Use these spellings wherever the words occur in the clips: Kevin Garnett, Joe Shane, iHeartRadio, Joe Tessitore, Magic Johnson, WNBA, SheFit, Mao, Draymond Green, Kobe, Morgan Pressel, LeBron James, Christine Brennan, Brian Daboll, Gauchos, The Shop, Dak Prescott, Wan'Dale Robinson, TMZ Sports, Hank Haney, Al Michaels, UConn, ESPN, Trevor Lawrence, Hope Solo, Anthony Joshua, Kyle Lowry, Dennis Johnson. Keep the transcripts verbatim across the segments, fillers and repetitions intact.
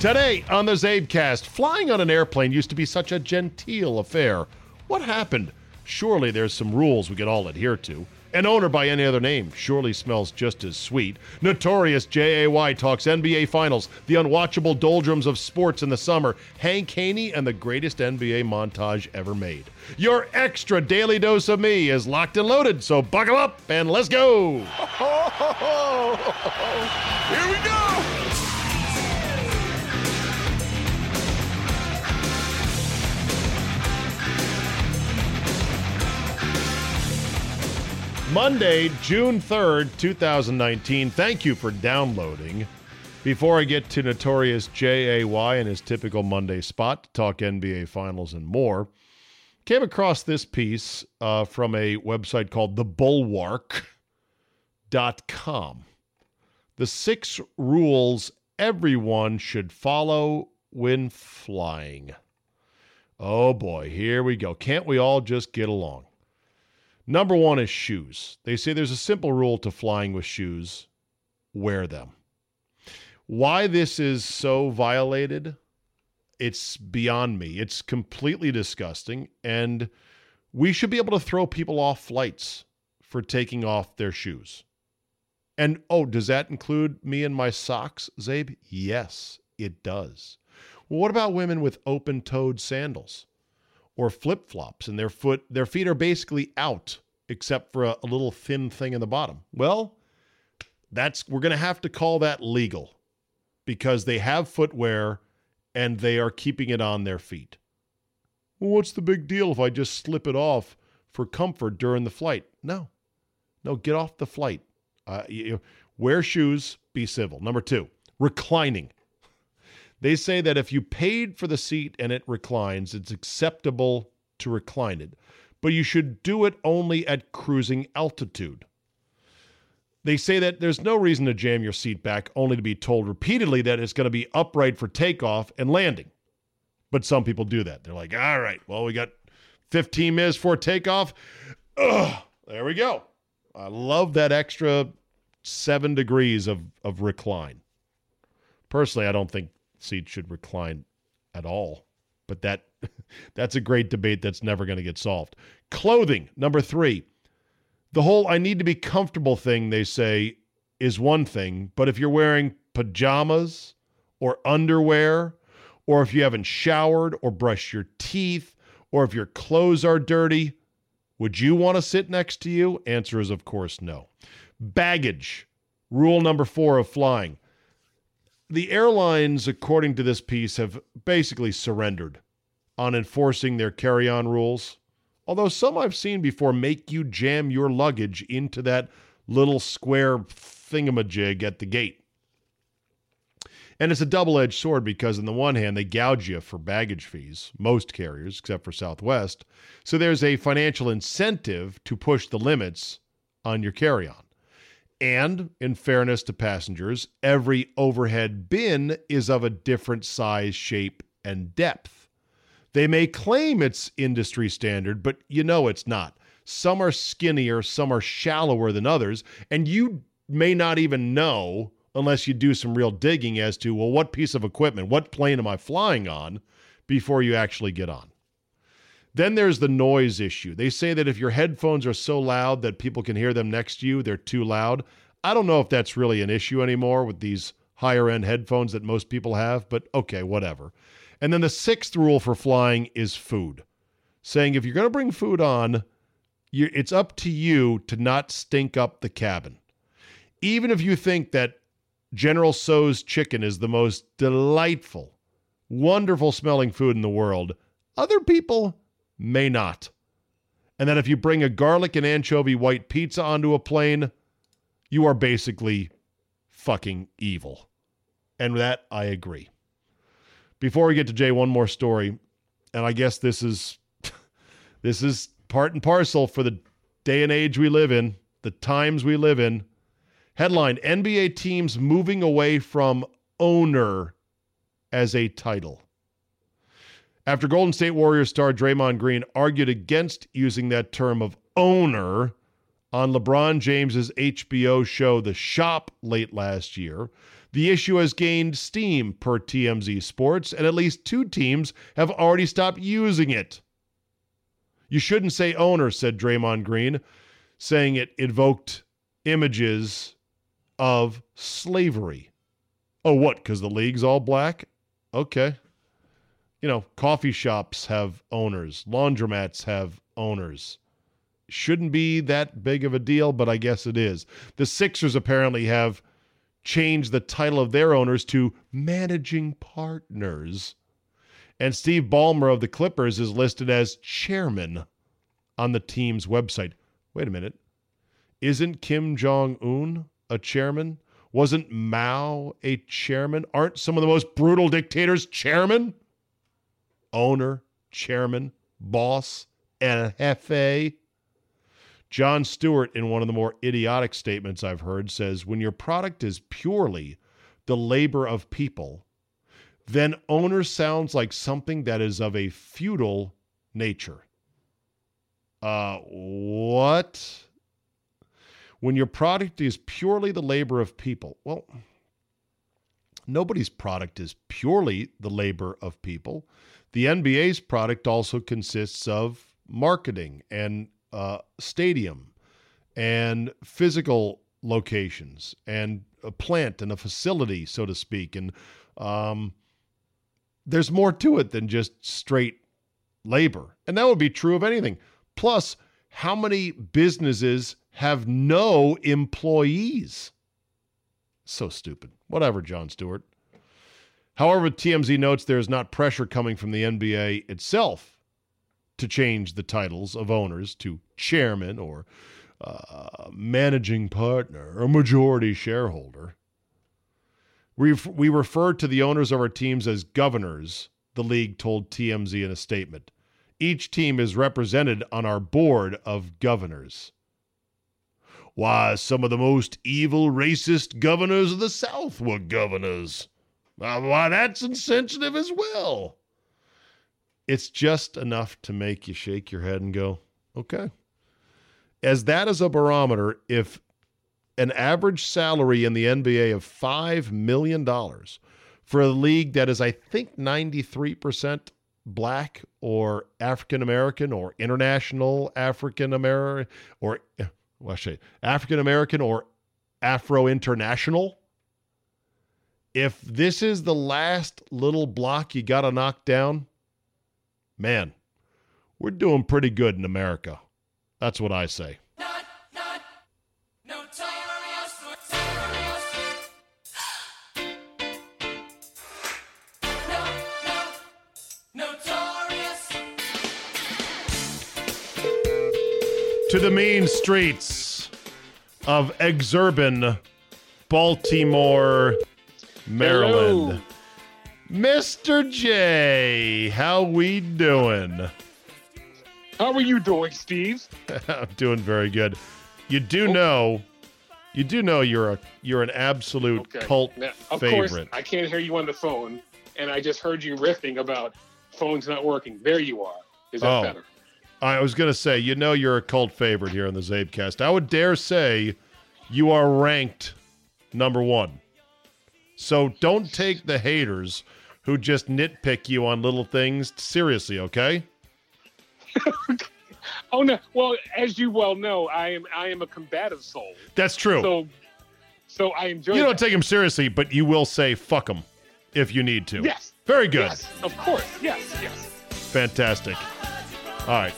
Today on the CzabeCast, flying on an airplane used to be such a genteel affair. What happened? Surely there's some rules we can all adhere to. An owner by any other name surely smells just as sweet. Notorious J A Y talks N B A Finals, the unwatchable doldrums of sports in the summer, Hank Haney, and the greatest N B A montage ever made. Your extra daily dose of me is locked and loaded, so buckle up and let's go! Here we go! Monday, June third, two thousand nineteen. Thank you for downloading. Before I get to Notorious J A Y in his typical Monday spot to talk N B A Finals and more, came across this piece uh, from a website called The Bulwark dot com. The six rules everyone should follow when flying. Oh boy, here we go. Can't we all just get along? Number one is shoes. They say there's a simple rule to flying with shoes. Wear them. Why this is so violated, it's beyond me. It's completely disgusting, and we should be able to throw people off flights for taking off their shoes. And, oh, does that include me and my socks, Zabe? Yes, it does. Well, what about women with open-toed sandals? Or flip-flops, and their foot, their feet are basically out, except for a, a little thin thing in the bottom. Well, that's we're going to have to call that legal, because they have footwear, and they are keeping it on their feet. Well, what's the big deal if I just slip it off for comfort during the flight? No, no, get off the flight. Uh, you, wear shoes. Be civil. Number two, reclining. They say that if you paid for the seat and it reclines, it's acceptable to recline it. But you should do it only at cruising altitude. They say that there's no reason to jam your seat back, only to be told repeatedly that it's going to be upright for takeoff and landing. But some people do that. They're like, all right, well, we got fifteen minutes for takeoff. Ugh, there we go. I love that extra seven degrees of, of recline. Personally, I don't think seats should recline at all, but that that's a great debate that's never going to get solved. Clothing, number three. The whole I need to be comfortable thing, they say, is one thing, but if you're wearing pajamas or underwear, or if you haven't showered or brushed your teeth, or if your clothes are dirty, would you want to sit next to you? Answer is, of course, no. Baggage, rule number four of flying. The airlines, according to this piece, have basically surrendered on enforcing their carry-on rules, although some I've seen before make you jam your luggage into that little square thingamajig at the gate. And it's a double-edged sword because, on the one hand, they gouge you for baggage fees, most carriers, except for Southwest, so there's a financial incentive to push the limits on your carry-on. And, in fairness to passengers, every overhead bin is of a different size, shape, and depth. They may claim it's industry standard, but you know it's not. Some are skinnier, some are shallower than others, and you may not even know, unless you do some real digging as to, well, what piece of equipment, what plane am I flying on, before you actually get on. Then there's the noise issue. They say that if your headphones are so loud that people can hear them next to you, they're too loud. I don't know if that's really an issue anymore with these higher-end headphones that most people have, but okay, whatever. And then the sixth rule for flying is food, saying if you're going to bring food on, you, it's up to you to not stink up the cabin. Even if you think that General Tso's chicken is the most delightful, wonderful-smelling food in the world, other people may not. And then if you bring a garlic and anchovy white pizza onto a plane, you are basically fucking evil. And with that, I agree. Before we get to Jay, one more story. And I guess this is this is part and parcel for the day and age we live in, the times we live in. Headline, N B A teams moving away from owner as a title. After Golden State Warriors star Draymond Green argued against using that term of owner on LeBron James's H B O show, The Shop, late last year, The issue has gained steam, per T M Z Sports, and at least two teams have already stopped using it. You shouldn't say owner, said Draymond Green, saying it invoked images of slavery. Oh, what? Because the league's all black? Okay. You know, coffee shops have owners. Laundromats have owners. Shouldn't be that big of a deal, but I guess it is. The Sixers apparently have changed the title of their owners to managing partners. And Steve Ballmer of the Clippers is listed as chairman on the team's website. Wait a minute. Isn't Kim Jong-un a chairman? Wasn't Mao a chairman? Aren't some of the most brutal dictators chairman? Owner, chairman, boss, el jefe. John Stewart, in one of the more idiotic statements I've heard, says, when your product is purely the labor of people, then owner sounds like something that is of a feudal nature. Uh, what? When your product is purely the labor of people. Well, nobody's product is purely the labor of people. The N B A's product also consists of marketing and Uh, stadium and physical locations and a plant and a facility, so to speak. And um, there's more to it than just straight labor. And that would be true of anything. Plus, how many businesses have no employees? So stupid. Whatever, John Stewart. However, T M Z notes there is not pressure coming from the N B A itself to change the titles of owners to chairman or uh, managing partner or majority shareholder. We we refer to the owners of our teams as governors, the league told T M Z in a statement. Each team is represented on our board of governors. Why, some of the most evil, racist governors of the South were governors. Why, that's insensitive as well. It's just enough to make you shake your head and go, okay. As that is a barometer, if an average salary in the N B A of five million dollars for a league that is, I think, ninety-three percent black or African-American or international African-American or well, actually, African-American or Afro-international, if this is the last little block you got to knock down, man, we're doing pretty good in America. That's what I say. Not, not, notorious, notorious. No, no, notorious. To the mean streets of exurban Baltimore, Maryland. Hello. Mister J, how we doing? How are you doing, Steve? I'm doing very good. You do oh. know, you do know you're a you're an absolute okay. cult now, of favorite. Course, I can't hear you on the phone, and I just heard you riffing about phones not working. There you are. Is that oh. better? I was gonna say, you know, you're a cult favorite here on the CzabeCast. I would dare say you are ranked number one. So don't take the haters who just nitpick you on little things seriously, okay? Oh no! Well, as you well know, I am I am a combative soul. That's true. So, so I enjoy. You don't that. Take them seriously, but you will say "fuck them" if you need to. Yes. Very good. Yes, of course. Yes. Yes. Fantastic. All right.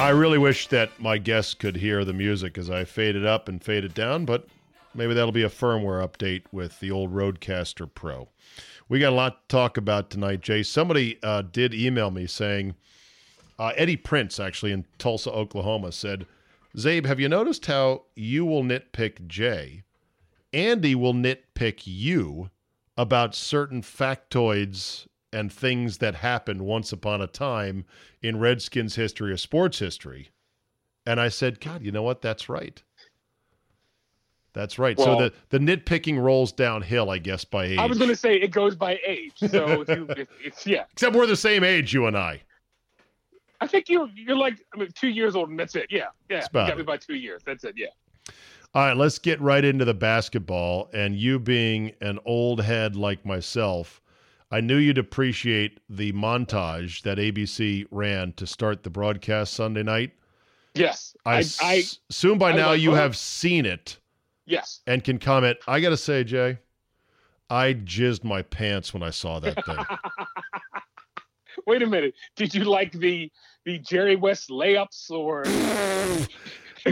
I really wish that my guests could hear the music as I fade it up and fade it down, but maybe that'll be a firmware update with the old Roadcaster Pro. We got a lot to talk about tonight, Jay. Somebody uh, did email me saying, uh, Eddie Prince, actually, in Tulsa, Oklahoma, said, Zabe, have you noticed how you will nitpick Jay? Andy will nitpick you about certain factoids and things that happened once upon a time in Redskins history or sports history. And I said, God, you know what? That's right. That's right. Well, so the, the nitpicking rolls downhill, I guess, by age. I was going to say it goes by age. So if you, if, if, yeah. Except we're the same age, you and I. I think you, you're like I mean, two years old, and that's it. Yeah, yeah. You got me by two years. That's it. Yeah. All right, let's get right into the basketball. And you being an old head like myself, I knew you'd appreciate the montage that A B C ran to start the broadcast Sunday night. Yes. I, I, s- I assume by I now like, you oh. have seen it. Yes. And can comment. I got to say, Jay, I jizzed my pants when I saw that thing. Wait a minute. Did you like the the Jerry West layups or?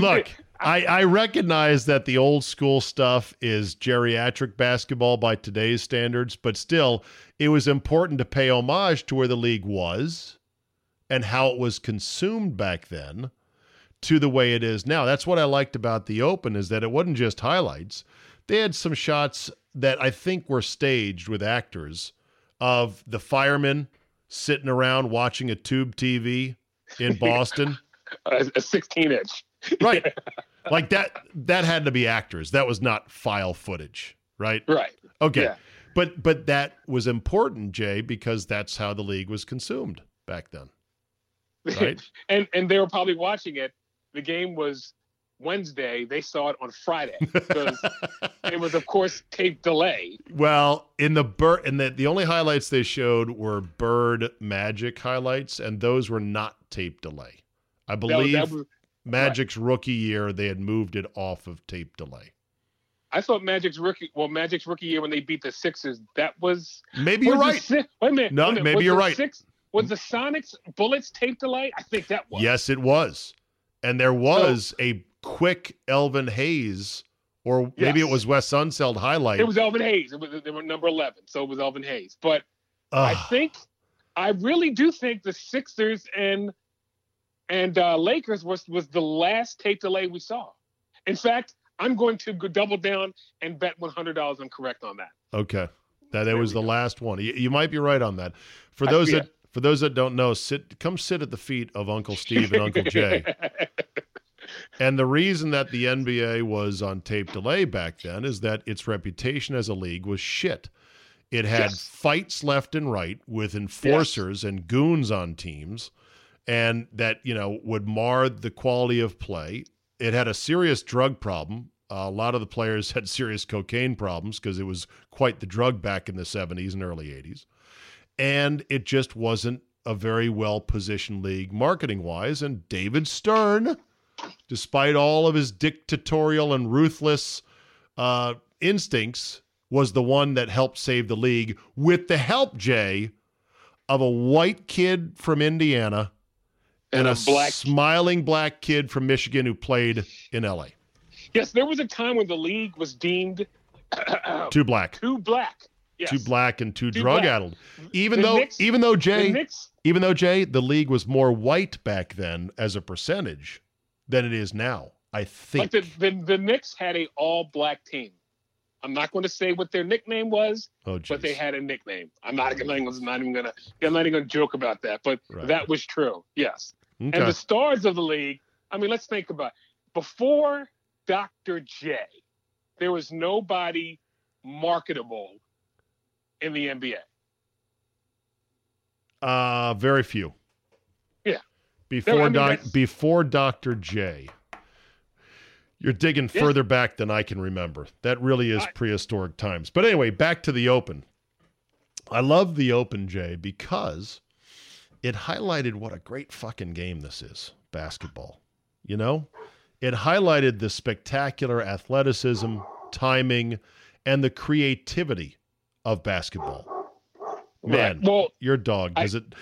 Look, I, I recognize that the old school stuff is geriatric basketball by today's standards, but still, it was important to pay homage to where the league was and how it was consumed back then to the way it is now. That's what I liked about the Open, is that it wasn't just highlights. They had some shots that I think were staged with actors of the firemen sitting around watching a tube T V in Boston. A sixteen inch. Right. Like that, that had to be actors. That was not file footage, right? Right. Okay. Yeah. But, but that was important, Jay, because that's how the league was consumed back then. Right. and, and they were probably watching it. The game was Wednesday. They saw it on Friday because it was, of course, tape delay. Well, in the Bird, and the, the only highlights they showed were Bird Magic highlights, and those were not tape delay. I believe that was, that was, Magic's right. rookie year, they had moved it off of tape delay. I thought Magic's rookie, well, Magic's rookie year when they beat the Sixers, that was maybe you're right. The, wait a minute, no, wait a minute, maybe you're right. Six, was the Sonics Bullets tape delay? I think that was. Yes, it was, and there was so, a quick Elvin Hayes, or maybe yes. it was Wes Unseld highlight. It was Elvin Hayes. It was, they were number eleven, so it was Elvin Hayes. But Ugh. I think, I really do think the Sixers and. And uh, Lakers was, was the last tape delay we saw. In fact, I'm going to go double down and bet one hundred dollars I'm correct on that. Okay. That it was the go. last one. You, you might be right on that. For those that for those that don't know, sit come sit at the feet of Uncle Steve and Uncle Jay. And the reason that the N B A was on tape delay back then is that its reputation as a league was shit. It had yes. fights left and right with enforcers yes. and goons on teams. And that, you know, would mar the quality of play. It had a serious drug problem. Uh, a lot of the players had serious cocaine problems because it was quite the drug back in the seventies and early eighties. And it just wasn't a very well-positioned league marketing-wise. And David Stern, despite all of his dictatorial and ruthless uh, instincts, was the one that helped save the league with the help, Jay, of a white kid from Indiana And, and a, a black smiling black kid from Michigan who played in L A. Yes, there was a time when the league was deemed too black, too black, yes. too black and too, too drug-addled. Even the though, Knicks, even though Jay, Knicks, even though Jay, the league was more white back then as a percentage than it is now. I think like the, the the Knicks had a all-black team. I'm not going to say what their nickname was, oh, but they had a nickname. I'm not, I'm not even going to. I'm not even going to joke about that. But right. that was true. Yes. Okay. And the stars of the league, I mean, let's think about it. Before Doctor J, there was nobody marketable in the N B A. Uh, very few. Yeah. Before, there, I mean, doc, before Doctor J, you're digging yeah. further back than I can remember. That really is I, prehistoric times. But anyway, back to the Open. I love the Open, Jay, because it highlighted what a great fucking game this is, basketball. You know? It highlighted the spectacular athleticism, timing, and the creativity of basketball. Man, right. well, your dog, I, does it,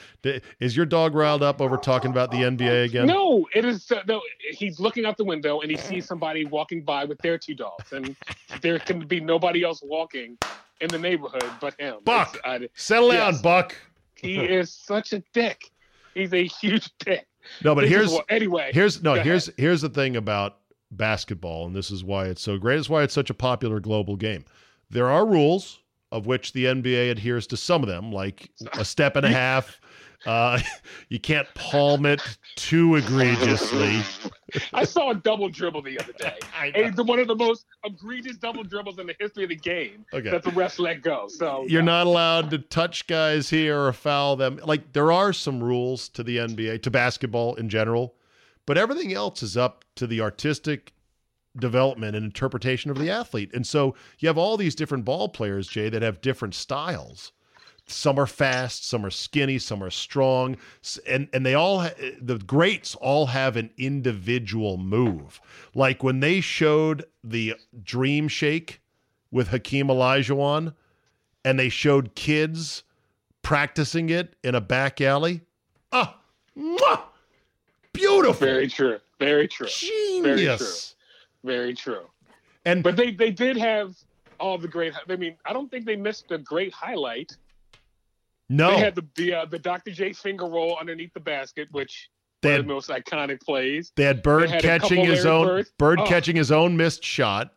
is your dog riled up over talking about the N B A again? No, it is. Uh, no, he's looking out the window and he sees somebody walking by with their two dogs. And there can be nobody else walking in the neighborhood but him. Buck, I, settle yes. down, Buck. He is such a dick. He's a huge dick. No, but this here's what, anyway. Here's no. Here's ahead. here's the thing about basketball, and this is why it's so great. It's why it's such a popular global game. There are rules of which the N B A adheres to some of them, like a step and a half. Uh, you can't palm it too egregiously. I saw a double dribble the other day. It's one of the most egregious double dribbles in the history of the game okay. that the refs let go. So You're yeah. not allowed to touch guys here or foul them. Like, there are some rules to the N B A, to basketball in general, but everything else is up to the artistic development and interpretation of the athlete. And so you have all these different ball players, Jay, that have different styles. Some are fast, some are skinny, some are strong, and and they all ha- the greats all have an individual move. Like when they showed the Dream Shake with Hakeem Olajuwon, and they showed kids practicing it in a back alley. Ah, mwah! Beautiful. Very true. Very true. Genius. Very true. Very true. And but they they did have all the great. I mean, I don't think they missed the great highlight. No, they had the the, uh, the Doctor J finger roll underneath the basket, which they had, one of the most iconic plays. They had Bird they had catching his own birds. Bird oh. catching his own missed shot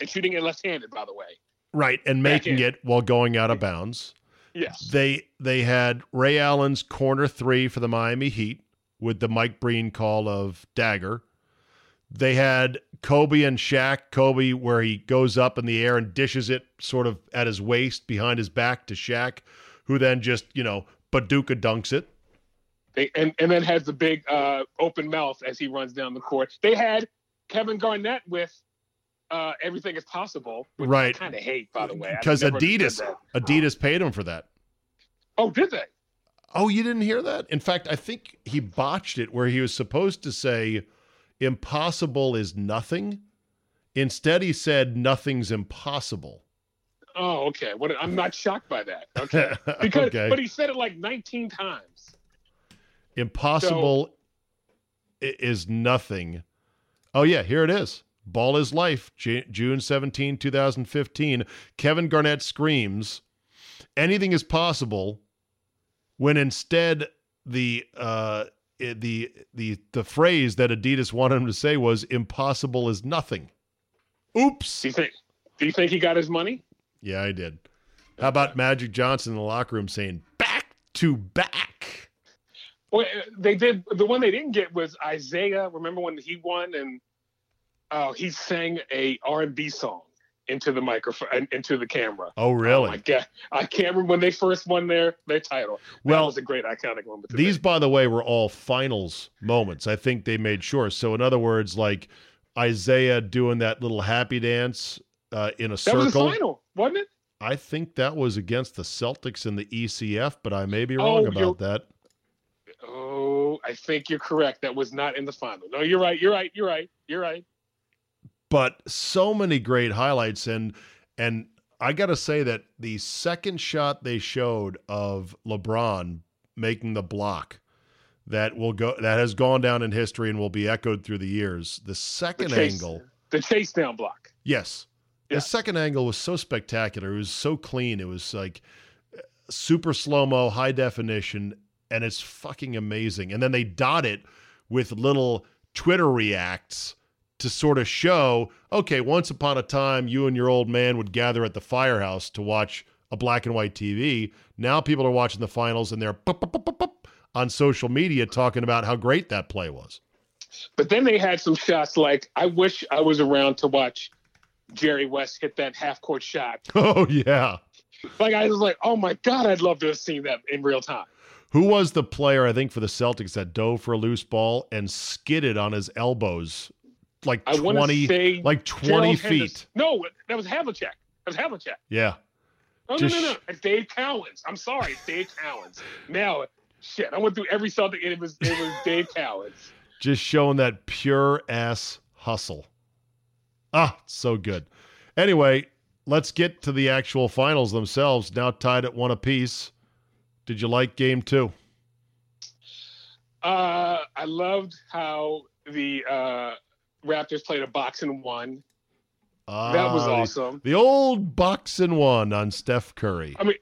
and shooting it left-handed, by the way. Right, and making Backhand. it while going out of bounds. Yes, they they had Ray Allen's corner three for the Miami Heat with the Mike Breen call of dagger. They had Kobe and Shaq. Kobe, where he goes up in the air and dishes it sort of at his waist behind his back to Shaq, who then just, you know, Paducah dunks it. They, and, and then has the big uh, open mouth as he runs down the court. They had Kevin Garnett with uh, Everything is Possible, which right. I kind of hate, by the way. Because Adidas Adidas paid him for that. Oh, did they? Oh, you didn't hear that? In fact, I think he botched it where he was supposed to say, impossible is nothing. Instead, he said, nothing's impossible. Oh, okay. What, I'm not shocked by that. Okay, because okay. but he said it like nineteen times. Impossible so, is nothing. Oh yeah, here it is. Ball is Life, June seventeenth, twenty fifteen. Kevin Garnett screams, "Anything is possible," when instead the uh, the the the phrase that Adidas wanted him to say was "Impossible is nothing." Oops. Do you think? Do you think he got his money? Yeah, I did. How about Magic Johnson in the locker room saying back to back? Well, they did. The one they didn't get was Isaiah. Remember when he won and oh, uh, he sang a R and B song into the microphone, into the camera. Oh, really? Oh, my God. I can't remember when they first won their, their title. That well, was a great iconic moment. Today. These, by the way, were all finals moments. I think they made sure. So in other words, like Isaiah doing that little happy dance uh, in a that circle. That was a final. Wasn't it? I think that was against the Celtics in the E C F, but I may be wrong oh, about that. Oh, I think you're correct. That was not in the final. No, you're right. You're right. You're right. You're right. But so many great highlights. And, and I got to say that the second shot they showed of LeBron making the block that will go, that has gone down in history and will be echoed through the years. The second the chase, angle, the chase down block. Yes. The second angle was so spectacular. It was so clean. It was like super slow-mo, high definition, and it's fucking amazing. And then they dot it with little Twitter reacts to sort of show, okay, once upon a time, you and your old man would gather at the firehouse to watch a black and white T V. Now people are watching the finals, and they're pop, pop, pop, pop, pop, on social media talking about how great that play was. But then they had some shots like, I wish I was around to watch Jerry West hit that half-court shot. Oh, yeah. Like, I was like, oh, my God, I'd love to have seen that in real time. Who was the player, I think, for the Celtics that dove for a loose ball and skidded on his elbows like I twenty, like twenty feet? Henderson. No, that was Havlicek. That was Havlicek. Yeah. Oh, Just... no, no, no. It's Dave Cowens. I'm sorry. It's Dave Cowens. Now, shit, I went through every Celtic, and it was, it was Dave Cowens. Just showing that pure-ass hustle. Ah, so good. Anyway, let's get to the actual finals themselves. Now tied at one apiece. Did you like game two? Uh, I loved how the uh, Raptors played a box and one. Ah, that was awesome. The, the old box and one on Steph Curry. I mean,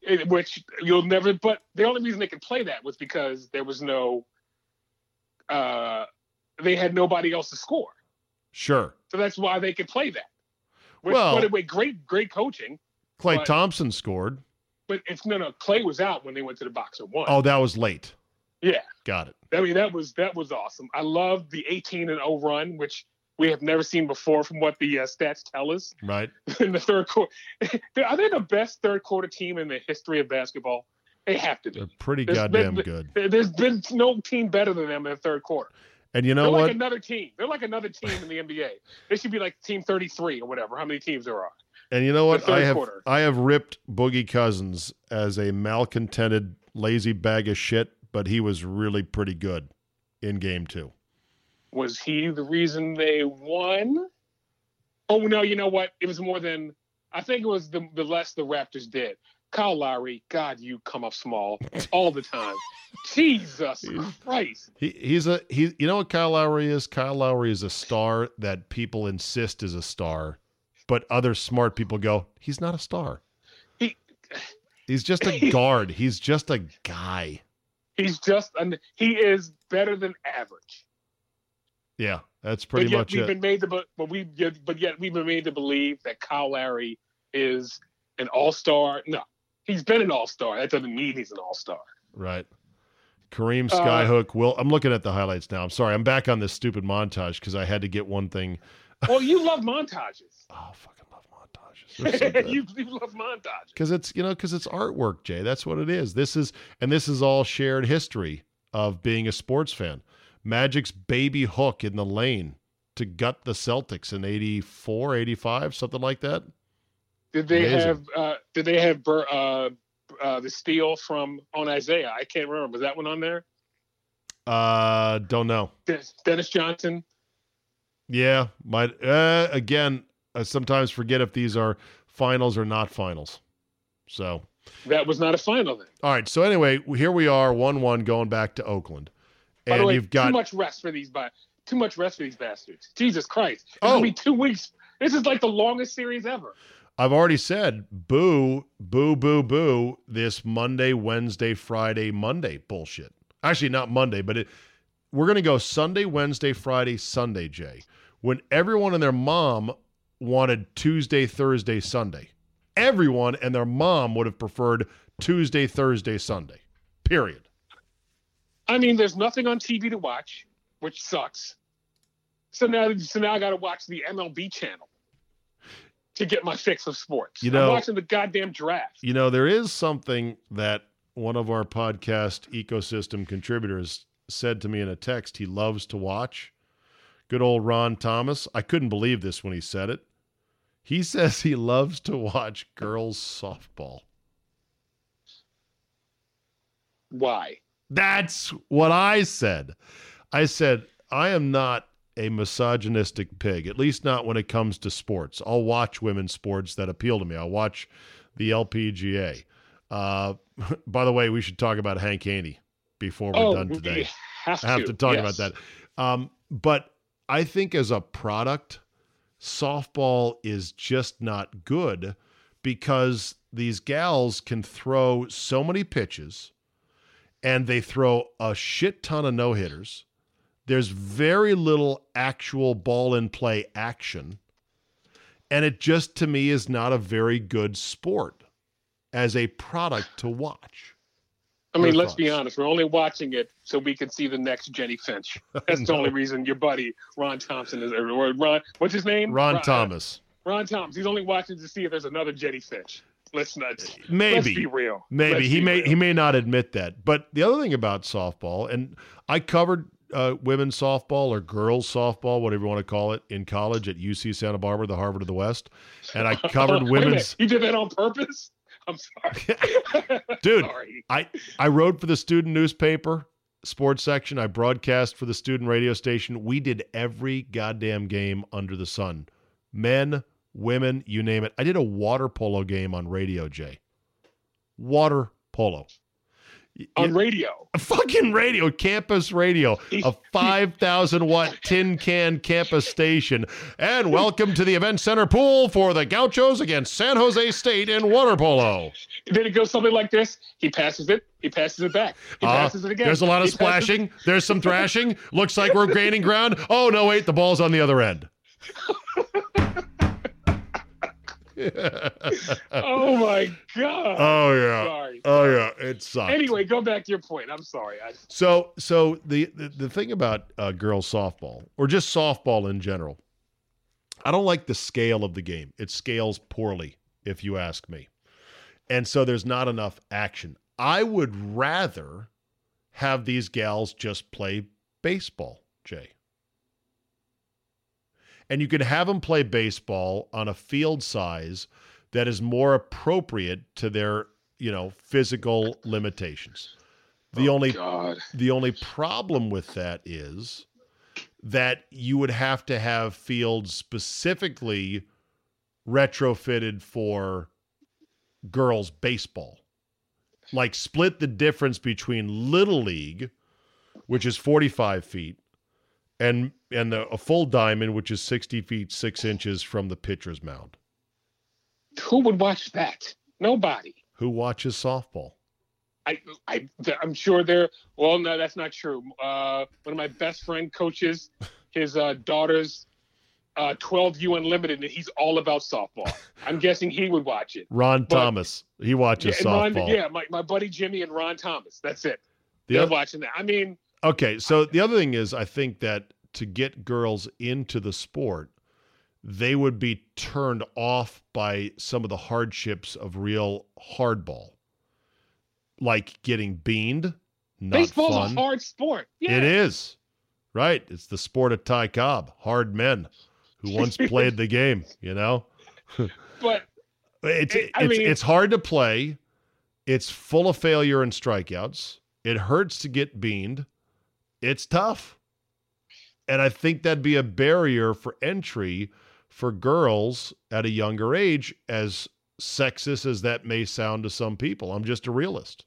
it, which you'll never, but the only reason they could play that was because there was no, uh, they had nobody else to score. Sure. So that's why they could play that. Which, well, by the way, great, great coaching. Klay but, Thompson scored. But it's no, no. Klay was out when they went to the box and won. Oh, that was late. Yeah. Got it. I mean, that was that was awesome. I loved the eighteen and oh run, which we have never seen before from what the uh, stats tell us. Right. In the third quarter. Are they the best third quarter team in the history of basketball? They have to be. They're pretty there's goddamn been, good. There's been no team better than them in the third quarter. And you know they're what? They're like another team. They're like another team in the N B A. They should be like team thirty-three or whatever, how many teams there are. And you know what? I have quarter. I have ripped Boogie Cousins as a malcontented, lazy bag of shit, but he was really pretty good in game two. Was he the reason they won? Oh, no, you know what? It was more than – I think it was the, the less the Raptors did. Kyle Lowry, God, you come up small all the time. Jesus Christ. He, he's a he. You know what Kyle Lowry is? Kyle Lowry is a star that people insist is a star, but other smart people go, he's not a star. He, he's just a guard. He's just a guy. He's just an, he is better than average. Yeah, that's pretty but yet much we've it. Been made to, but we but yet we've been made to believe that Kyle Lowry is an all-star. No. He's been an all-star. That doesn't mean he's an all-star. Right. Kareem Skyhook. Uh, Will, I'm looking at the highlights now. I'm sorry. I'm back on this stupid montage because I had to get one thing. Well, you love montages. Oh, I fucking love montages. So you, you love montages. Because it's, you know, because it's artwork, Jay. That's what it is. This is, and this is all shared history of being a sports fan. Magic's baby hook in the lane to gut the Celtics in eighty-four, eighty-five, something like that. Did they Amazing. have uh, Did they have uh, uh, the steal from on Isaiah? I can't remember. Was that one on there? Uh, don't know. Dennis, Dennis Johnson. Yeah, might uh, again. I sometimes forget if these are finals or not finals. So that was not a final then. All right. So anyway, here we are, one one, going back to Oakland, and By the way, you've got too much rest for these. By too much rest for these bastards. Jesus Christ! It's oh, gonna be two weeks. This is like the longest series ever. I've already said, boo, boo, boo, boo, this Monday, Wednesday, Friday, Monday bullshit. Actually, not Monday, but it, we're going to go Sunday, Wednesday, Friday, Sunday, Jay, when everyone and their mom wanted Tuesday, Thursday, Sunday. Everyone and their mom would have preferred Tuesday, Thursday, Sunday, period. I mean, there's nothing on T V to watch, which sucks. So now, so now I got to watch the M L B channel to get my fix of sports. You know, I'm watching the goddamn draft. You know, there is something that one of our podcast ecosystem contributors said to me in a text he loves to watch. Good old Ron Thomas. I couldn't believe this when he said it. He says he loves to watch girls softball. Why? That's what I said. I said, I am not a misogynistic pig, at least not when it comes to sports. I'll watch women's sports that appeal to me. I'll watch the L P G A. Uh, by the way, we should talk about Hank Haney before we're oh, done today. We have to, I have to talk yes. about that. Um, but I think as a product, softball is just not good because these gals can throw so many pitches and they throw a shit ton of no-hitters. There's very little actual ball in play action. And it just, to me, is not a very good sport as a product to watch. I mean, Your let's thoughts? be honest. We're only watching it so we can see the next Jenny Finch. That's no. the only reason your buddy, Ron Thompson, is or Ron, what's his name? Ron, Ron Thomas. Ron Thomas. He's only watching to see if there's another Jenny Finch. Let's not maybe let's be real. Maybe let's he may real. he may not admit that. But the other thing about softball, and I covered Uh, women's softball or girls softball, whatever you want to call it, in college at U C Santa Barbara, the Harvard of the West, and I covered uh, women's. You did that on purpose? I'm sorry, dude. Sorry. I I wrote for the student newspaper sports section. I broadcast for the student radio station. We did every goddamn game under the sun, men, women, you name it. I did a water polo game on radio, Jay. Water polo. On radio. A fucking radio, campus radio, a five thousand watt tin can campus station. And welcome to the event center pool for the Gauchos against San Jose State in water polo. Then it goes something like this. He passes it. He passes it back. He uh, passes it again. There's a lot of he splashing. Passes. There's some thrashing. Looks like we're gaining ground. Oh, no, wait, the ball's on the other end. Oh my God. Oh yeah. Sorry. Oh yeah. It sucks. Anyway, go back to your point. I'm sorry. I... So, so the, the, the thing about uh, girls softball or just softball in general, I don't like the scale of the game. It scales poorly, if you ask me. And so there's not enough action. I would rather have these gals just play baseball J. And you can have them play baseball on a field size that is more appropriate to their, you know, physical limitations. The oh only God. The only problem with that is that you would have to have fields specifically retrofitted for girls baseball. Like split the difference between Little League, which is forty-five feet, and and the, a full diamond, which is sixty feet, six inches from the pitcher's mound. Who would watch that? Nobody. Who watches softball? I, I, I'm sure they're, well, no, that's not true. Uh, one of my best friend coaches his uh, daughter's uh, twelve U Unlimited, and he's all about softball. I'm guessing he would watch it. Ron but, Thomas, he watches yeah, softball. Ron, yeah, my, my buddy Jimmy and Ron Thomas, that's it. The they're other, watching that. I mean. Okay, so I, the other thing is I think that to get girls into the sport, they would be turned off by some of the hardships of real hardball. Like getting beaned, not Baseball's fun. A hard sport. Yeah. It is. Right. It's the sport of Ty Cobb, hard men who once played the game, you know? But it's, it, it's, mean, it's hard to play. It's full of failure and strikeouts. It hurts to get beaned. It's tough. And I think that'd be a barrier for entry for girls at a younger age, as sexist as that may sound to some people. I'm just a realist.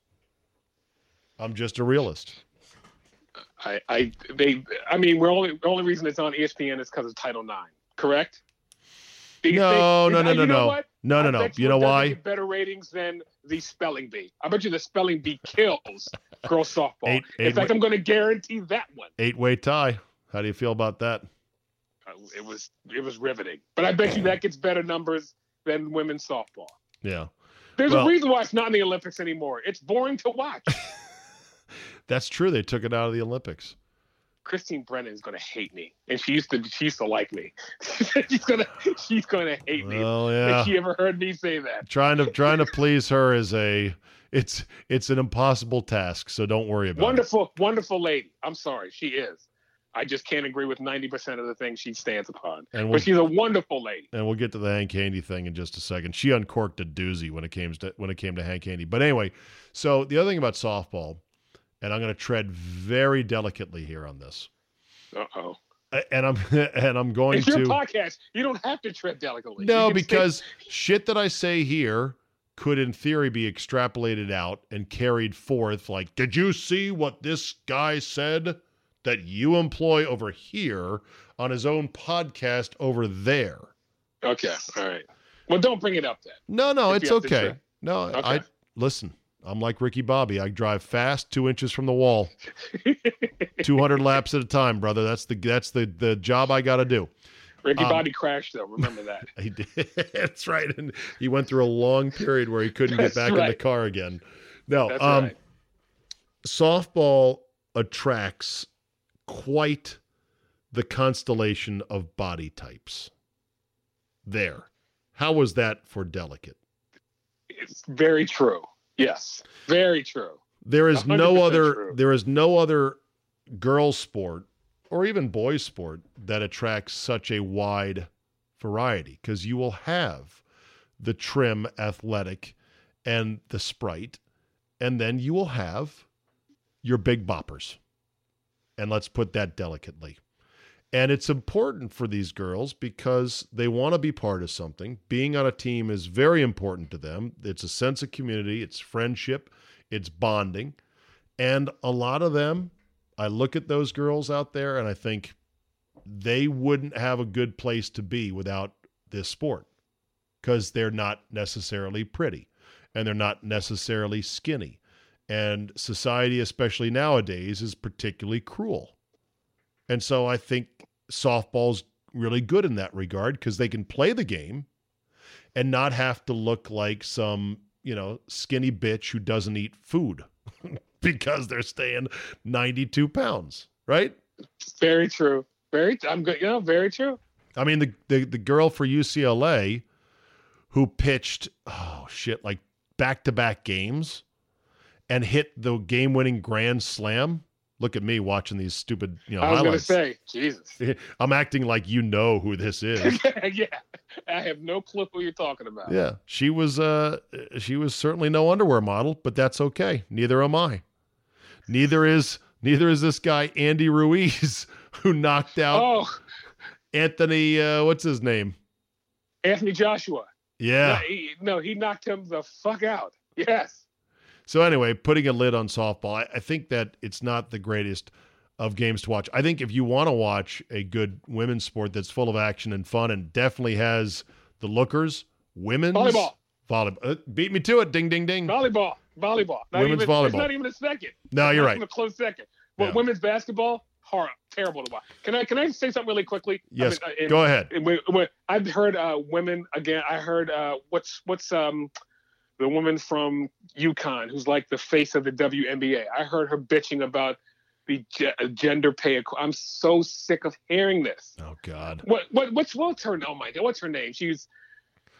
I'm just a realist. I, I, they, I mean, we're only the only reason it's on E S P N is because of Title nine, correct? Because no, they, no, no, no, no, what? no, no, no. You know why? Better ratings than the spelling bee. I bet you the spelling bee kills girls softball. Eight, eight In fact, way, I'm going to guarantee that one. Eight-way tie. How do you feel about that? Uh, it was it was riveting, but I bet you that gets better numbers than women's softball. Yeah. There's well, a reason why it's not in the Olympics anymore. It's boring to watch. That's true. They took it out of the Olympics. Christine Brennan's going to hate me. And she used to, she used to like me. she's going to, she's going to hate me. Oh, yeah. If she ever heard me say that. Trying to, trying to please her is a, it's, it's an impossible task. So don't worry about wonderful, it. Wonderful, wonderful lady. I'm sorry. She is. I just can't agree with ninety percent of the things she stands upon. And we'll, but she's a wonderful lady. And we'll get to the Hank Haney thing in just a second. She uncorked a doozy when it came to when it came to Hank Haney. But anyway, so the other thing about softball, and I'm going to tread very delicately here on this. Uh-oh. And I'm and I'm going it's to It's your podcast. You don't have to tread delicately. No, because stay... shit that I say here could in theory be extrapolated out and carried forth like, "Did you see what this guy said?" that you employ over here on his own podcast over there. Okay. All right. Well, don't bring it up then. No, no, it's okay. No, okay. I listen, I'm like Ricky Bobby. I drive fast, two inches from the wall, two hundred laps at a time, brother. That's the, that's the, the job I got to do. Ricky um, Bobby crashed though. Remember that. He did. That's right. And he went through a long period where he couldn't get back right. in the car again. No, that's um, right. Softball attracts quite the constellation of body types. There. How was that for delicate? It's very true. Yes. Very true. There is no other true. there is no other girls sport or even boys sport that attracts such a wide variety, because you will have the trim athletic and the sprite, and then you will have your big boppers. And let's put that delicately. And it's important for these girls because they want to be part of something. Being on a team is very important to them. It's a sense of community. It's friendship. It's bonding. And a lot of them, I look at those girls out there and I think they wouldn't have a good place to be without this sport, because they're not necessarily pretty and they're not necessarily skinny. And society, especially nowadays, is particularly cruel. And so I think softball's really good in that regard, because they can play the game and not have to look like some, you know, skinny bitch who doesn't eat food because they're staying ninety-two pounds, right? Very true. Very, I'm good. You know, very true. I mean, the, the, the girl for U C L A who pitched, oh shit, like back-to-back games, and hit the game-winning grand slam Look at me watching these stupid, you know, I was going to say, Jesus. I'm acting like you know who this is. Yeah. I have no clue what you're talking about. Yeah. She was uh, she was certainly no underwear model, but that's okay. Neither am I. Neither is neither is this guy, Andy Ruiz, who knocked out oh. Anthony, uh, what's his name? Anthony Joshua. Yeah. No he, no, he knocked him the fuck out. Yes. So anyway, putting a lid on softball, I, I think that it's not the greatest of games to watch. I think if you want to watch a good women's sport that's full of action and fun and definitely has the lookers, women's volleyball. Volleyball. Uh, beat me to it. Ding, ding, ding. Volleyball. Volleyball. Not women's even, volleyball. It's not even a second. No, it's you're not right. Even a close second. But yeah. Women's basketball, horrible, terrible to watch. Can I can I say something really quickly? Yes. I mean, uh, Go in, ahead. In, when, when I've heard uh, women again. I heard uh, what's what's um. the woman from UConn, who's like the face of the W N B A. I heard her bitching about the gender pay. I'm so sick of hearing this. Oh God. What, what, what's, what's her name? Oh my God. What's her name? She's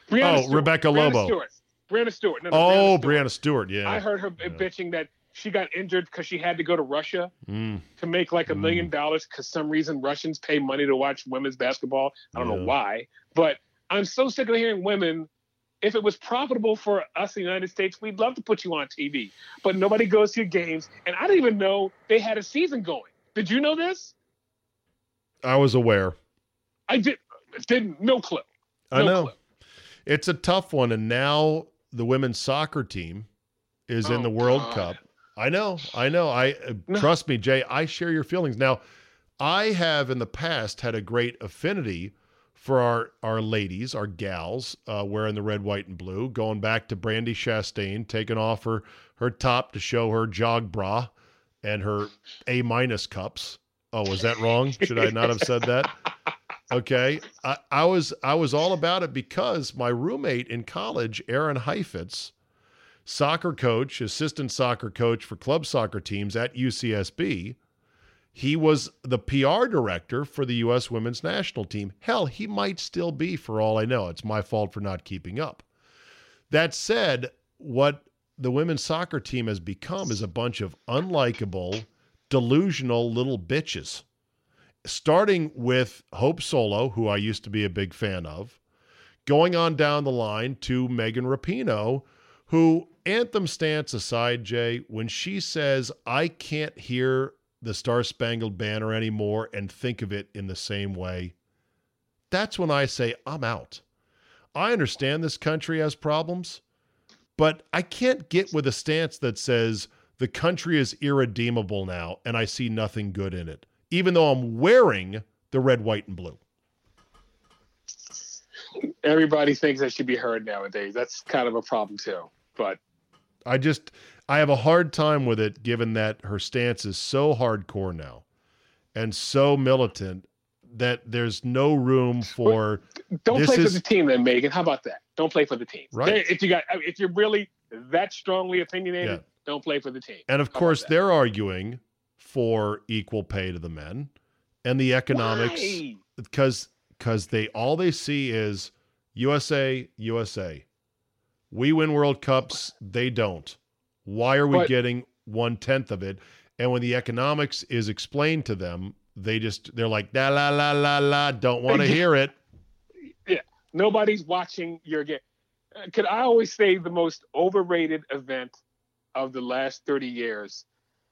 Brianna Oh, Stewart. Rebecca Lobo. Brianna Stewart. Brianna Stewart. No, no, oh, Brianna Stewart. Brianna Stewart. Yeah. I heard her yeah. bitching that she got injured because she had to go to Russia mm. to make like a mm. million dollars. Cause some reason Russians pay money to watch women's basketball. I don't yeah. know why, but I'm so sick of hearing women. If it was profitable for us in the United States, we'd love to put you on T V. But nobody goes to your games. And I didn't even know they had a season going. Did you know this? I was aware. I did, didn't. No clue. No I know. Clue. It's a tough one. And now the women's soccer team is oh, in the World God. Cup. I know. I know. I uh, no. Trust me, Jay, I share your feelings. Now, I have in the past had a great affinity for our, our ladies, our gals, uh, wearing the red, white, and blue, going back to Brandi Chastain, taking off her, her top to show her jog bra and her A-minus cups. Oh, was that wrong? Should I not have said that? Okay. I, I was I was all about it because my roommate in college, Aaron Heifetz, soccer coach, assistant soccer coach for club soccer teams at U C S B, he was the P R director for the U S women's national team. Hell, he might still be for all I know. It's my fault for not keeping up. That said, what the women's soccer team has become is a bunch of unlikable, delusional little bitches. Starting with Hope Solo, who I used to be a big fan of, going on down the line to Megan Rapinoe, who, anthem stance aside, Jay, when she says, I can't hear the Star-Spangled Banner anymore and think of it in the same way, that's when I say, I'm out. I understand this country has problems, but I can't get with a stance that says the country is irredeemable now and I see nothing good in it, even though I'm wearing the red, white, and blue. Everybody thinks I should be heard nowadays. That's kind of a problem too, but I just... I have a hard time with it, given that her stance is so hardcore now and so militant that there's no room for. Well, don't play is... for the team then, Megan. How about that? Don't play for the team. Right. If you got, if you're really that strongly opinionated, yeah. don't play for the team. And of How course, they're arguing for equal pay to the men and the economics because because they all they see is U S A, U S A. We win World Cups, they don't. Why are we but, getting one-tenth of it? And when the economics is explained to them, they just, they're like, la, la, la, la, la, don't want to yeah. hear it. Yeah, nobody's watching your game. Could I always say the most overrated event of the last thirty years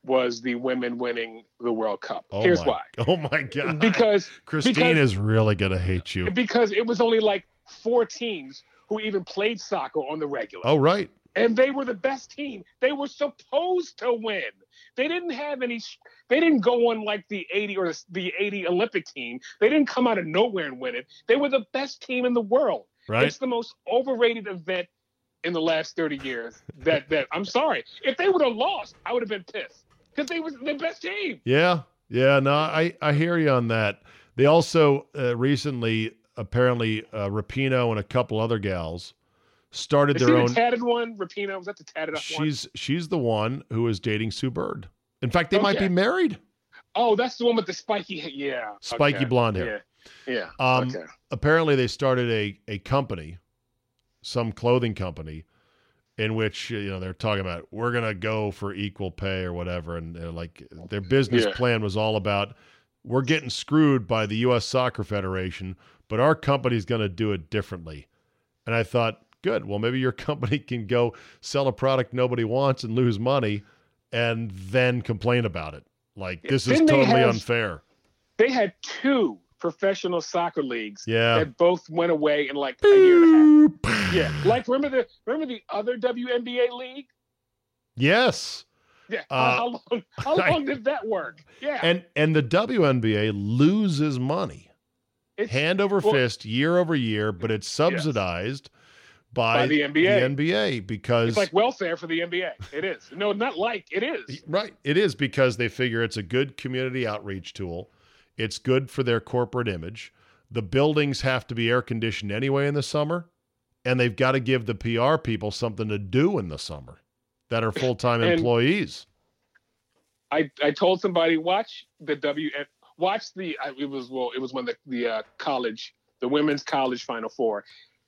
was the women winning the World Cup. Oh Here's my, why. Oh, my God. Because Christine because, is really going to hate you. Because it was only like four teams who even played soccer on the regular. Oh, right. And they were the best team. They were supposed to win. They didn't have any. They didn't go on like the eighty or the eighty Olympic team. They didn't come out of nowhere and win it. They were the best team in the world. Right. It's the most overrated event in the last thirty years. That that I'm sorry. If they would have lost, I would have been pissed because they were the best team. Yeah, yeah. No, I I hear you on that. They also uh, recently apparently uh, Rapinoe and a couple other gals started Is their own the tatted one. Rapinoe was that the tatted up she's one? She's the one who is dating Sue Bird. In fact, they okay. might be married. Oh, that's the one with the spiky yeah spiky okay. blonde hair. Yeah, yeah. Um, okay. Apparently, they started a a company, some clothing company, in which, you know, they're talking about, we're going to go for equal pay or whatever. And they're like, their business yeah. plan was all about, we're getting screwed by the U S Soccer Federation, but our company's going to do it differently. And I thought, good, well, maybe your company can go sell a product nobody wants and lose money and then complain about it. Like, this then is totally have, unfair. They had two professional soccer leagues yeah. that both went away in like a year and a half. Yeah. Like, remember the remember the other W N B A league? Yes. Yeah. Uh, how long, how long I, did that work? Yeah. And and the W N B A loses money. It's, hand over well, fist, year over year, but it's subsidized yes. by, by the N B A. The N B A, because it's like welfare for the N B A. It is. No, not like it is. Right. It is, because they figure it's a good community outreach tool. It's good for their corporate image. The buildings have to be air conditioned anyway in the summer, and they've got to give the P R people something to do in the summer that are full-time employees. I, I told somebody, watch the W watch the it was well it was when the the uh, college the women's college Final Four.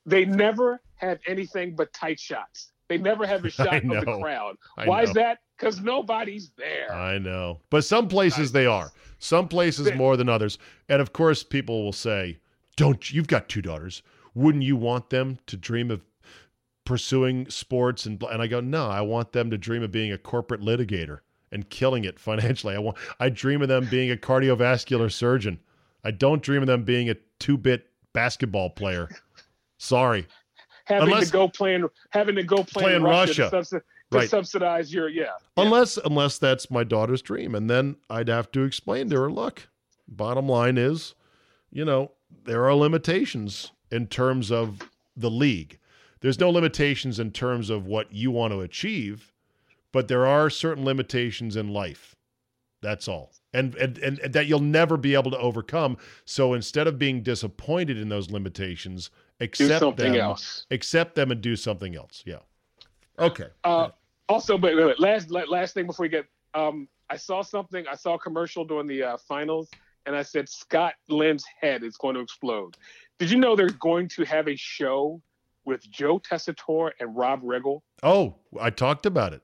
They never have anything but tight shots. They never have a shot of the crowd. Why is that? Because nobody's there. I know. But some places they are. Some places more than others. And, of course, people will say, "Don't you've got two daughters. Wouldn't you want them to dream of pursuing sports?" And and I go, no, I want them to dream of being a corporate litigator and killing it financially. I want. I dream of them being a cardiovascular surgeon. I don't dream of them being a two-bit basketball player. Sorry. Having unless, to go play having to go play, play in Russia, Russia. To, subs- right. to subsidize your yeah. Unless yeah. unless that's my daughter's dream, and then I'd have to explain to her, look, bottom line is, you know, there are limitations in terms of the league. There's no limitations in terms of what you want to achieve, but there are certain limitations in life. That's all. And and and, and that you'll never be able to overcome. So instead of being disappointed in those limitations, Accept do something them, else. Accept them and do something else. Yeah. Okay. Uh, also, but wait, wait, last last thing before we get, um, I saw something. I saw a commercial during the uh, finals, and I said Scott Lynn's head is going to explode. Did you know they're going to have a show with Joe Tessitore and Rob Riggle? Oh, I talked about it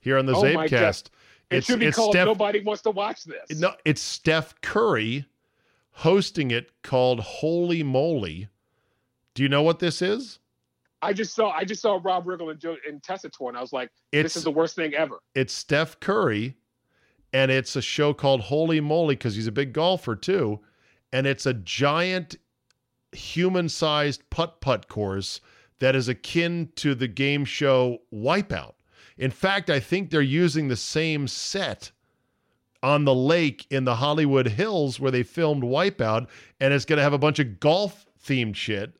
here on the oh CzabeCast. It it's, should be it's called Steph... Nobody Wants to Watch This. No, it's Steph Curry hosting it, called Holy Moly. Do you know what this is? I just saw I just saw Rob Riggle and Joe and Tessitore, and I was like, this it's, is the worst thing ever. It's Steph Curry, and it's a show called Holy Moly, because he's a big golfer too, and it's a giant human-sized putt-putt course that is akin to the game show Wipeout. In fact, I think they're using the same set on the lake in the Hollywood Hills where they filmed Wipeout, and it's going to have a bunch of golf-themed shit.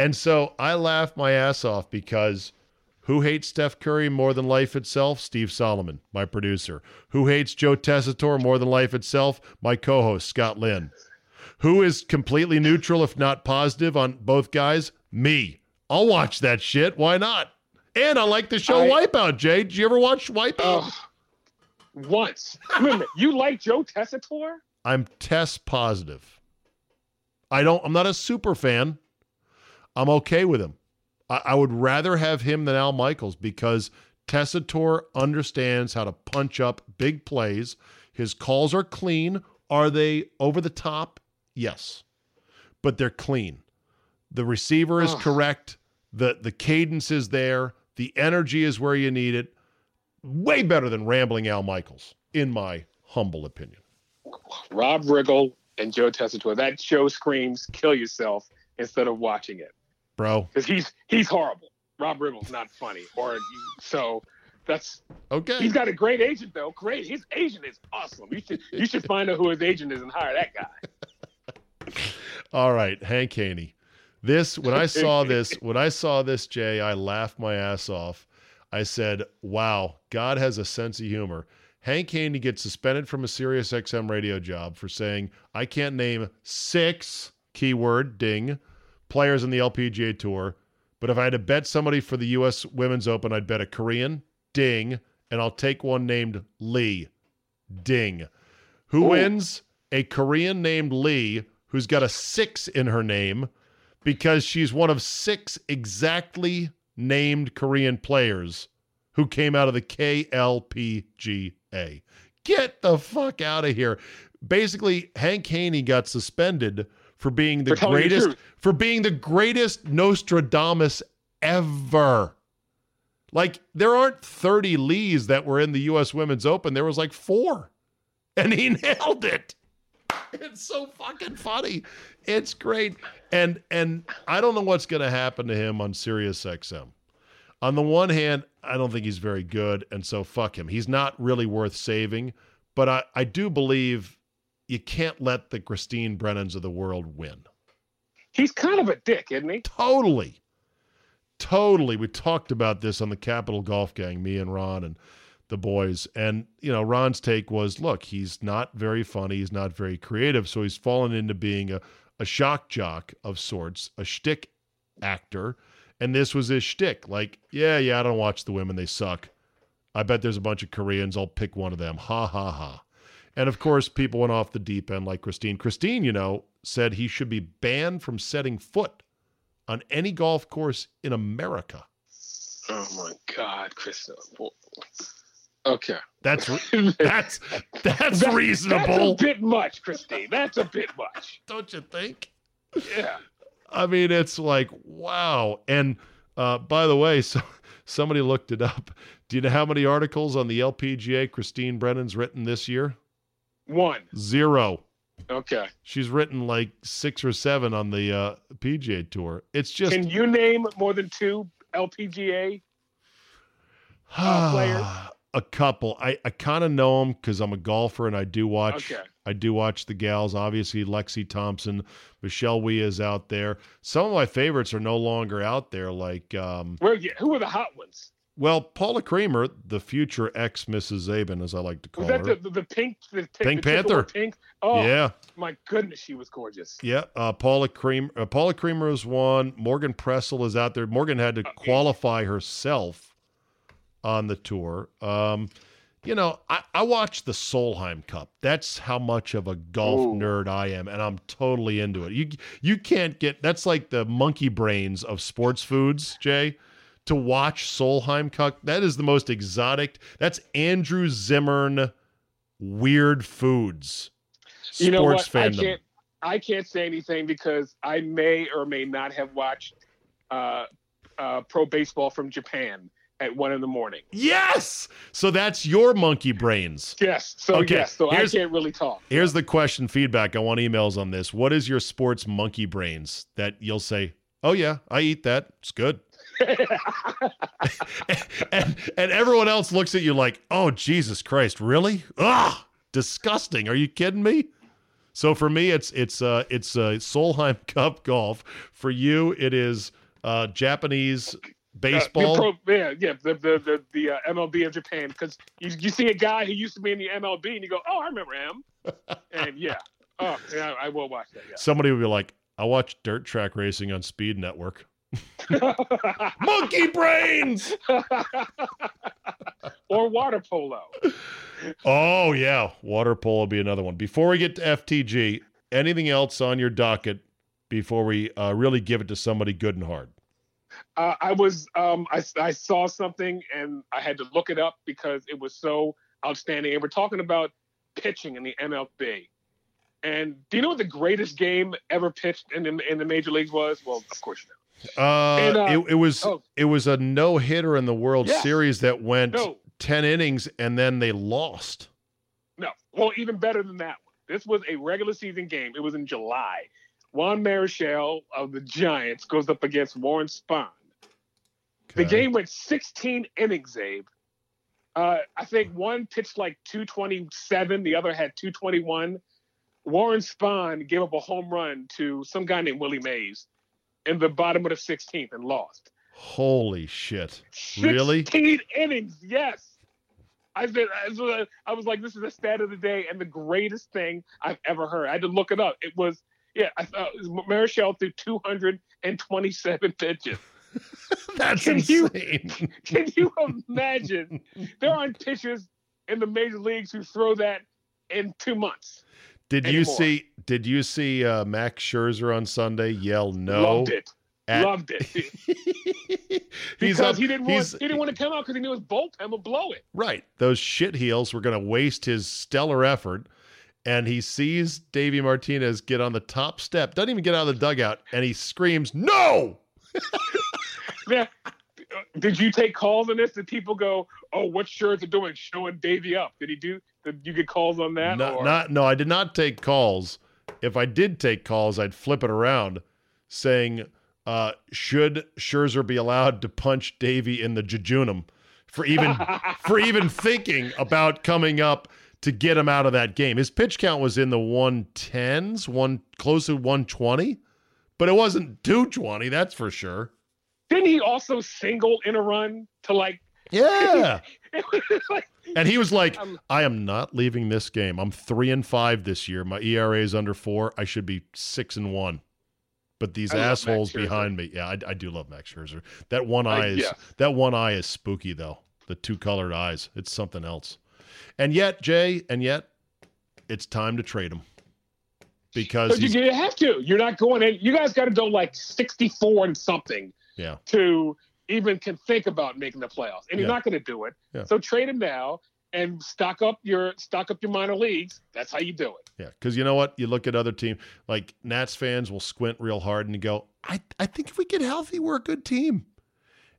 And so I laughed my ass off, because who hates Steph Curry more than life itself? Steve Solomon, my producer. Who hates Joe Tessitore more than life itself? My co-host, Scott Lynn. Who is completely neutral, if not positive, on both guys? Me. I'll watch that shit. Why not? And I like the show I, Wipeout, Jay. Did you ever watch Wipeout? Uh, once. You like Joe Tessitore? I'm test positive. I don't, I'm not a super fan. I'm okay with him. I, I would rather have him than Al Michaels, because Tessitore understands how to punch up big plays. His calls are clean. Are they over the top? Yes. But they're clean. The receiver is Ugh. correct. The, the cadence is there. The energy is where you need it. Way better than rambling Al Michaels, in my humble opinion. Rob Riggle and Joe Tessitore. That show screams, kill yourself instead of watching it. Bro, because he's he's horrible. Rob Riggle's not funny, or so. That's okay. He's got a great agent, though. Great, his agent is awesome. You should you should find out who his agent is and hire that guy. All right, Hank Haney. This when I saw this when I saw this, Jay, I laughed my ass off. I said, "Wow, God has a sense of humor." Hank Haney gets suspended from a Sirius X M radio job for saying, "I can't name six keyword ding." players in the L P G A tour, but if I had to bet somebody for the U S Women's Open, I'd bet a Korean, ding, and I'll take one named Lee, ding. Who Ooh. wins? A Korean named Lee, who's got a six in her name, because she's one of six exactly named Korean players who came out of the K L P G A. Get the fuck out of here. Basically, Hank Haney got suspended for being the for greatest, the for being the greatest Nostradamus ever. Like, there aren't thirty Lees that were in the U S Women's Open. There was like four, and he nailed it. It's so fucking funny. It's great. And and I don't know what's going to happen to him on Sirius X M. On the one hand, I don't think he's very good, and so fuck him. He's not really worth saving, but I, I do believe you can't let the Christine Brennans of the world win. He's kind of a dick, isn't he? Totally. Totally. We talked about this on the Capital Golf Gang, me and Ron and the boys. And, you know, Ron's take was, look, he's not very funny. He's not very creative. So he's fallen into being a, a shock jock of sorts, a shtick actor. And this was his shtick. Like, yeah, yeah, I don't watch the women. They suck. I bet there's a bunch of Koreans. I'll pick one of them. Ha, ha, ha. And, of course, people went off the deep end like Christine. Christine, you know, said he should be banned from setting foot on any golf course in America. Oh, my God, Christine. Okay. That's that's that's that, reasonable. That's a bit much, Christine. That's a bit much. Don't you think? Yeah. I mean, it's like, wow. And uh, by the way, so, somebody looked it up. Do you know how many articles on the L P G A Christine Brennan's written this year? One. Zero. Okay. She's written like six or seven on the uh, P G A Tour. It's just. Can you name more than two L P G A uh, players? A couple. I, I kind of know them because I'm a golfer and I do watch. Okay. I do watch the gals. Obviously, Lexi Thompson, Michelle Wee is out there. Some of my favorites are no longer out there. Like, um, where? Yeah, who are the hot ones? Well, Paula Creamer, the future ex Missus Zabin, as I like to call was that her. The, the pink, the pink the Panther. Pink. Oh, yeah. My goodness, she was gorgeous. Yeah, uh, Paula Creamer. Uh, Paula Creamer is one. Morgan Pressel is out there. Morgan had to uh, qualify yeah. herself on the tour. Um, you know, I, I watch the Solheim Cup. That's how much of a golf Ooh. nerd I am, and I'm totally into it. You you can't get, that's like the monkey brains of sports foods, Jay, to watch Solheim Cup. That is the most exotic. That's Andrew Zimmern weird foods. Sports you know what? Fandom. I can't, I can't say anything because I may or may not have watched uh, uh, pro baseball from Japan at one in the morning. Yes. So that's your monkey brains. Yes. So okay. yes. So here's, I can't really talk. Here's the question feedback. I want emails on this. What is your sports monkey brains that you'll say, oh yeah, I eat that. It's good. and, and everyone else looks at you like, oh, Jesus Christ. Really? Ah, disgusting. Are you kidding me? So for me, it's, it's, uh, it's a uh, Solheim Cup golf. For you, it is uh Japanese baseball, uh, pro, yeah, yeah, the the the, the uh, M L B of Japan, because you, you see a guy who used to be in the M L B and you go, oh, I remember him, and yeah, oh, yeah, I will watch that. Yeah. Somebody would be like, I watched dirt track racing on Speed Network. Monkey brains, or water polo. Oh yeah, water polo would be another one. Before we get to F T G, anything else on your docket before we uh, really give it to somebody good and hard? Uh, I was, um, I, I saw something and I had to look it up because it was so outstanding. And we're talking about pitching in the M L B. And do you know what the greatest game ever pitched in the, in the major leagues was? Well, of course you know. Uh, and, uh, it, it was oh. it was a no hitter in the World yeah. Series that went no. ten innings and then they lost. No, well, even better than that one. This was a regular season game. It was in July. Juan Marichal of the Giants goes up against Warren Spahn. Okay. The game went sixteen innings, Abe. Uh, I think one pitched like two twenty-seven. The other had two twenty-one. Warren Spahn gave up a home run to some guy named Willie Mays in the bottom of the sixteenth and lost. Holy shit. Really? sixteen innings, yes. I, said, I was like, this is the stat of the day and the greatest thing I've ever heard. I had to look it up. It was... Yeah, I thought Marichal threw two hundred twenty-seven pitches. That's can insane. You, can you imagine? There aren't pitchers in the major leagues who throw that in two months. Did anymore. you see? Did you see uh, Max Scherzer on Sunday yell no? Loved it. At, Loved it. Because up, he, didn't want, he didn't want to come out because he knew his bolt and would blow it. Right. Those shit heels were going to waste his stellar effort. And he sees Davey Martinez get on the top step, doesn't even get out of the dugout, and he screams, "No!" Now, did you take calls on this? Did people go, "Oh, what shirts are doing? Showing Davey up." Did he do, did you get calls on that? Not, or? Not, no, I did not take calls. If I did take calls, I'd flip it around saying, uh, should Scherzer be allowed to punch Davey in the jejunum for even, for even thinking about coming up to get him out of that game? His pitch count was in the one tens, one close to one twenty, but it wasn't two twenty, that's for sure. Didn't he also single in a run to like, yeah. Like, and he was like, um, I am not leaving this game. I'm three and five this year. My E R A is under four. I should be six and one. But these I assholes behind me. Yeah, I, I do love Max Scherzer. That one eye I, is yeah. that one eye is spooky though. The two colored eyes. It's something else. And yet, Jay, and yet it's time to trade him. Because you, you have to. You're not going in. You guys gotta go like sixty-four and something. Yeah. To even can think about making the playoffs, and you're yeah. not going to do it. Yeah. So trade him now and stock up your stock up your minor leagues. That's how you do it. Yeah, because you know what? You look at other teams, like Nats fans will squint real hard and you go, I, I think if we get healthy, we're a good team.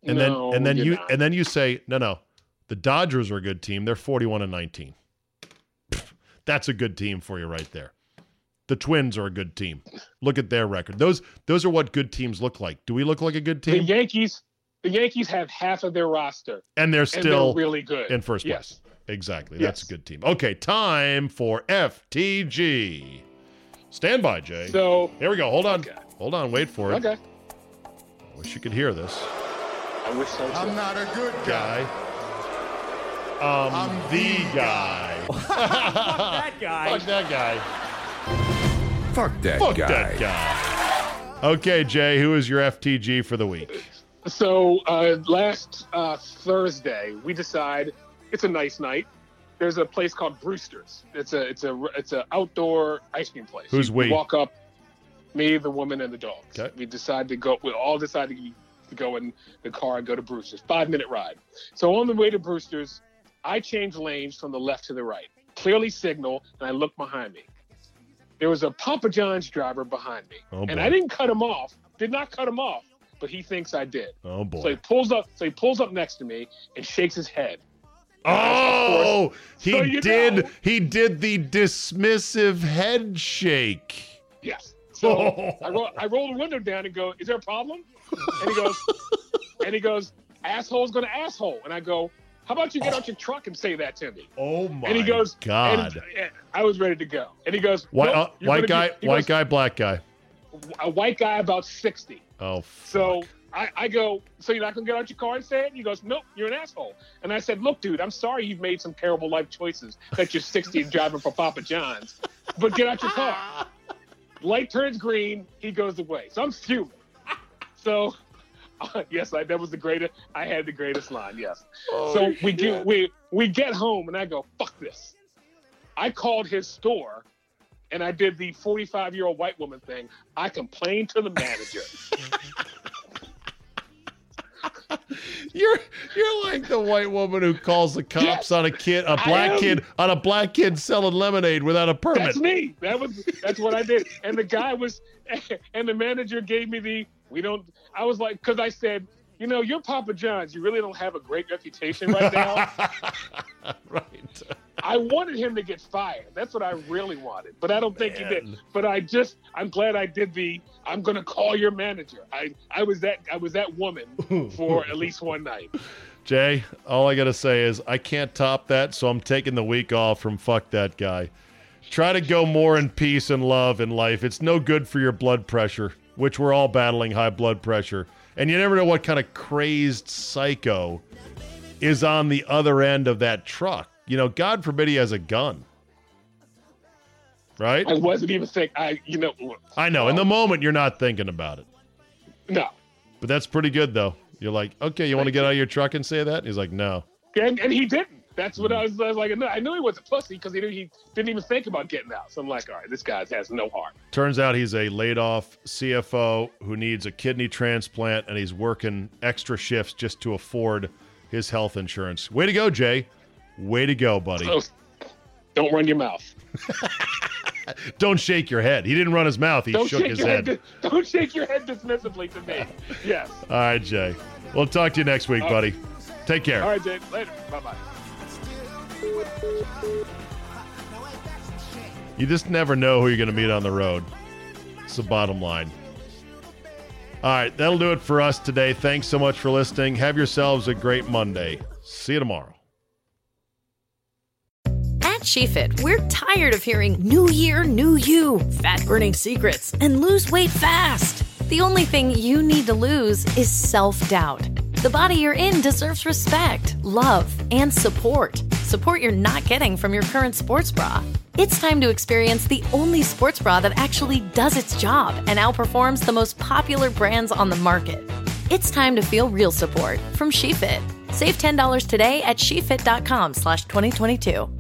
And no, then and then you not. and then you say, no, no, the Dodgers are a good team. They're forty-one and nineteen. That's a good team for you right there. The Twins are a good team. Look at their record. Those those are what good teams look like. Do we look like a good team? The Yankees. The Yankees have half of their roster. And they're still and they're really good. In first place. Yes. Exactly. Yes. That's a good team. Okay, time for F T G. Stand by, Jay. So here we go. Hold on. Okay. Hold on. Wait for it. Okay. I wish you could hear this. I wish so too. I'm not a good guy. guy. Um, I'm the guy. guy. Fuck that guy. Fuck that guy. Fuck that Fuck guy. Fuck that guy. Okay, Jay, who is your F T G for the week? So uh, last uh, Thursday, we decide it's a nice night. There's a place called Brewster's. It's a it's a it's an outdoor ice cream place. Who's you we? Walk up, me, the woman, and the dogs. Okay. We decide to go. We all decide to go in the car and go to Brewster's. Five minute ride. So on the way to Brewster's, I change lanes from the left to the right. Clearly signal, and I look behind me. There was a Papa John's driver behind me, oh, and boy. I didn't cut him off. Did not cut him off. But he thinks I did. Oh boy! So he pulls up. So he pulls up next to me and shakes his head. Oh, he so did. Know. He did the dismissive head shake. Yes. So oh. I roll. I roll the window down and go, "Is there a problem?" And he goes, and he goes, "Asshole's gonna asshole." And I go, "How about you get oh. out your truck and say that to me?" Oh my! And he goes, "God!" And I was ready to go. And he goes, "White, nope, uh, white guy, white goes, guy, black guy." A white guy about sixty. Oh, fuck. So I, I go, so you're not going to get out your car and say it? And he goes, nope, you're an asshole. And I said, look, dude, I'm sorry you've made some terrible life choices that you're sixty and driving for Papa John's, but get out your car. Light turns green. He goes away. So I'm fuming. So, uh, yes, I, that was the greatest. I had the greatest line, yes. Oh, so we get, we, we get home, and I go, fuck this. I called his store. And I did the forty-five-year-old white woman thing. I complained to the manager. you're you're like the white woman who calls the cops yes, on a kid, a black kid, on a black kid selling lemonade without a permit. That's me. That was that's what I did. And the guy was, and the manager gave me the we don't. I was like, because I said, you know, you're Papa John's. You really don't have a great reputation right now. Right. I wanted him to get fired. That's what I really wanted. But I don't Man. think he did. But I just, I'm glad I did the, I'm going to call your manager. I, I was that I was that woman for at least one night. Jay, all I got to say is I can't top that, so I'm taking the week off from Fuck That Guy. Try to go more in peace and love in life. It's no good for your blood pressure, which we're all battling high blood pressure. And you never know what kind of crazed psycho is on the other end of that truck. You know, God forbid he has a gun. Right? I wasn't even thinking. I, you know. I know. Um, in the moment, you're not thinking about it. No. But that's pretty good, though. You're like, okay, you want to get out of your truck and say that? And he's like, no. And, and he didn't. That's what I was, I was like. I knew he was a pussy because he, he didn't even think about getting out. So I'm like, all right, this guy has no heart. Turns out he's a laid-off C F O who needs a kidney transplant, and he's working extra shifts just to afford his health insurance. Way to go, Jay. Way to go, buddy. So, don't run your mouth. Don't shake your head. He didn't run his mouth. He don't shook his head. head. Don't shake your head dismissively to me. Yes. All right, Jay. We'll talk to you next week, buddy. Take care. All right, Jay. Later. Bye-bye. You just never know who you're going to meet on the road. It's the bottom line. All right, that'll do it for us today. Thanks so much for listening. Have yourselves a great Monday. See you tomorrow. At SheFit, we're tired of hearing new year, new you, fat-burning secrets, and lose weight fast. The only thing you need to lose is self-doubt. The body you're in deserves respect, love, and support. Support you're not getting from your current sports bra. It's time to experience the only sports bra that actually does its job and outperforms the most popular brands on the market. It's time to feel real support from SheFit. Save ten dollars today at SheFit dot com slash twenty twenty-two.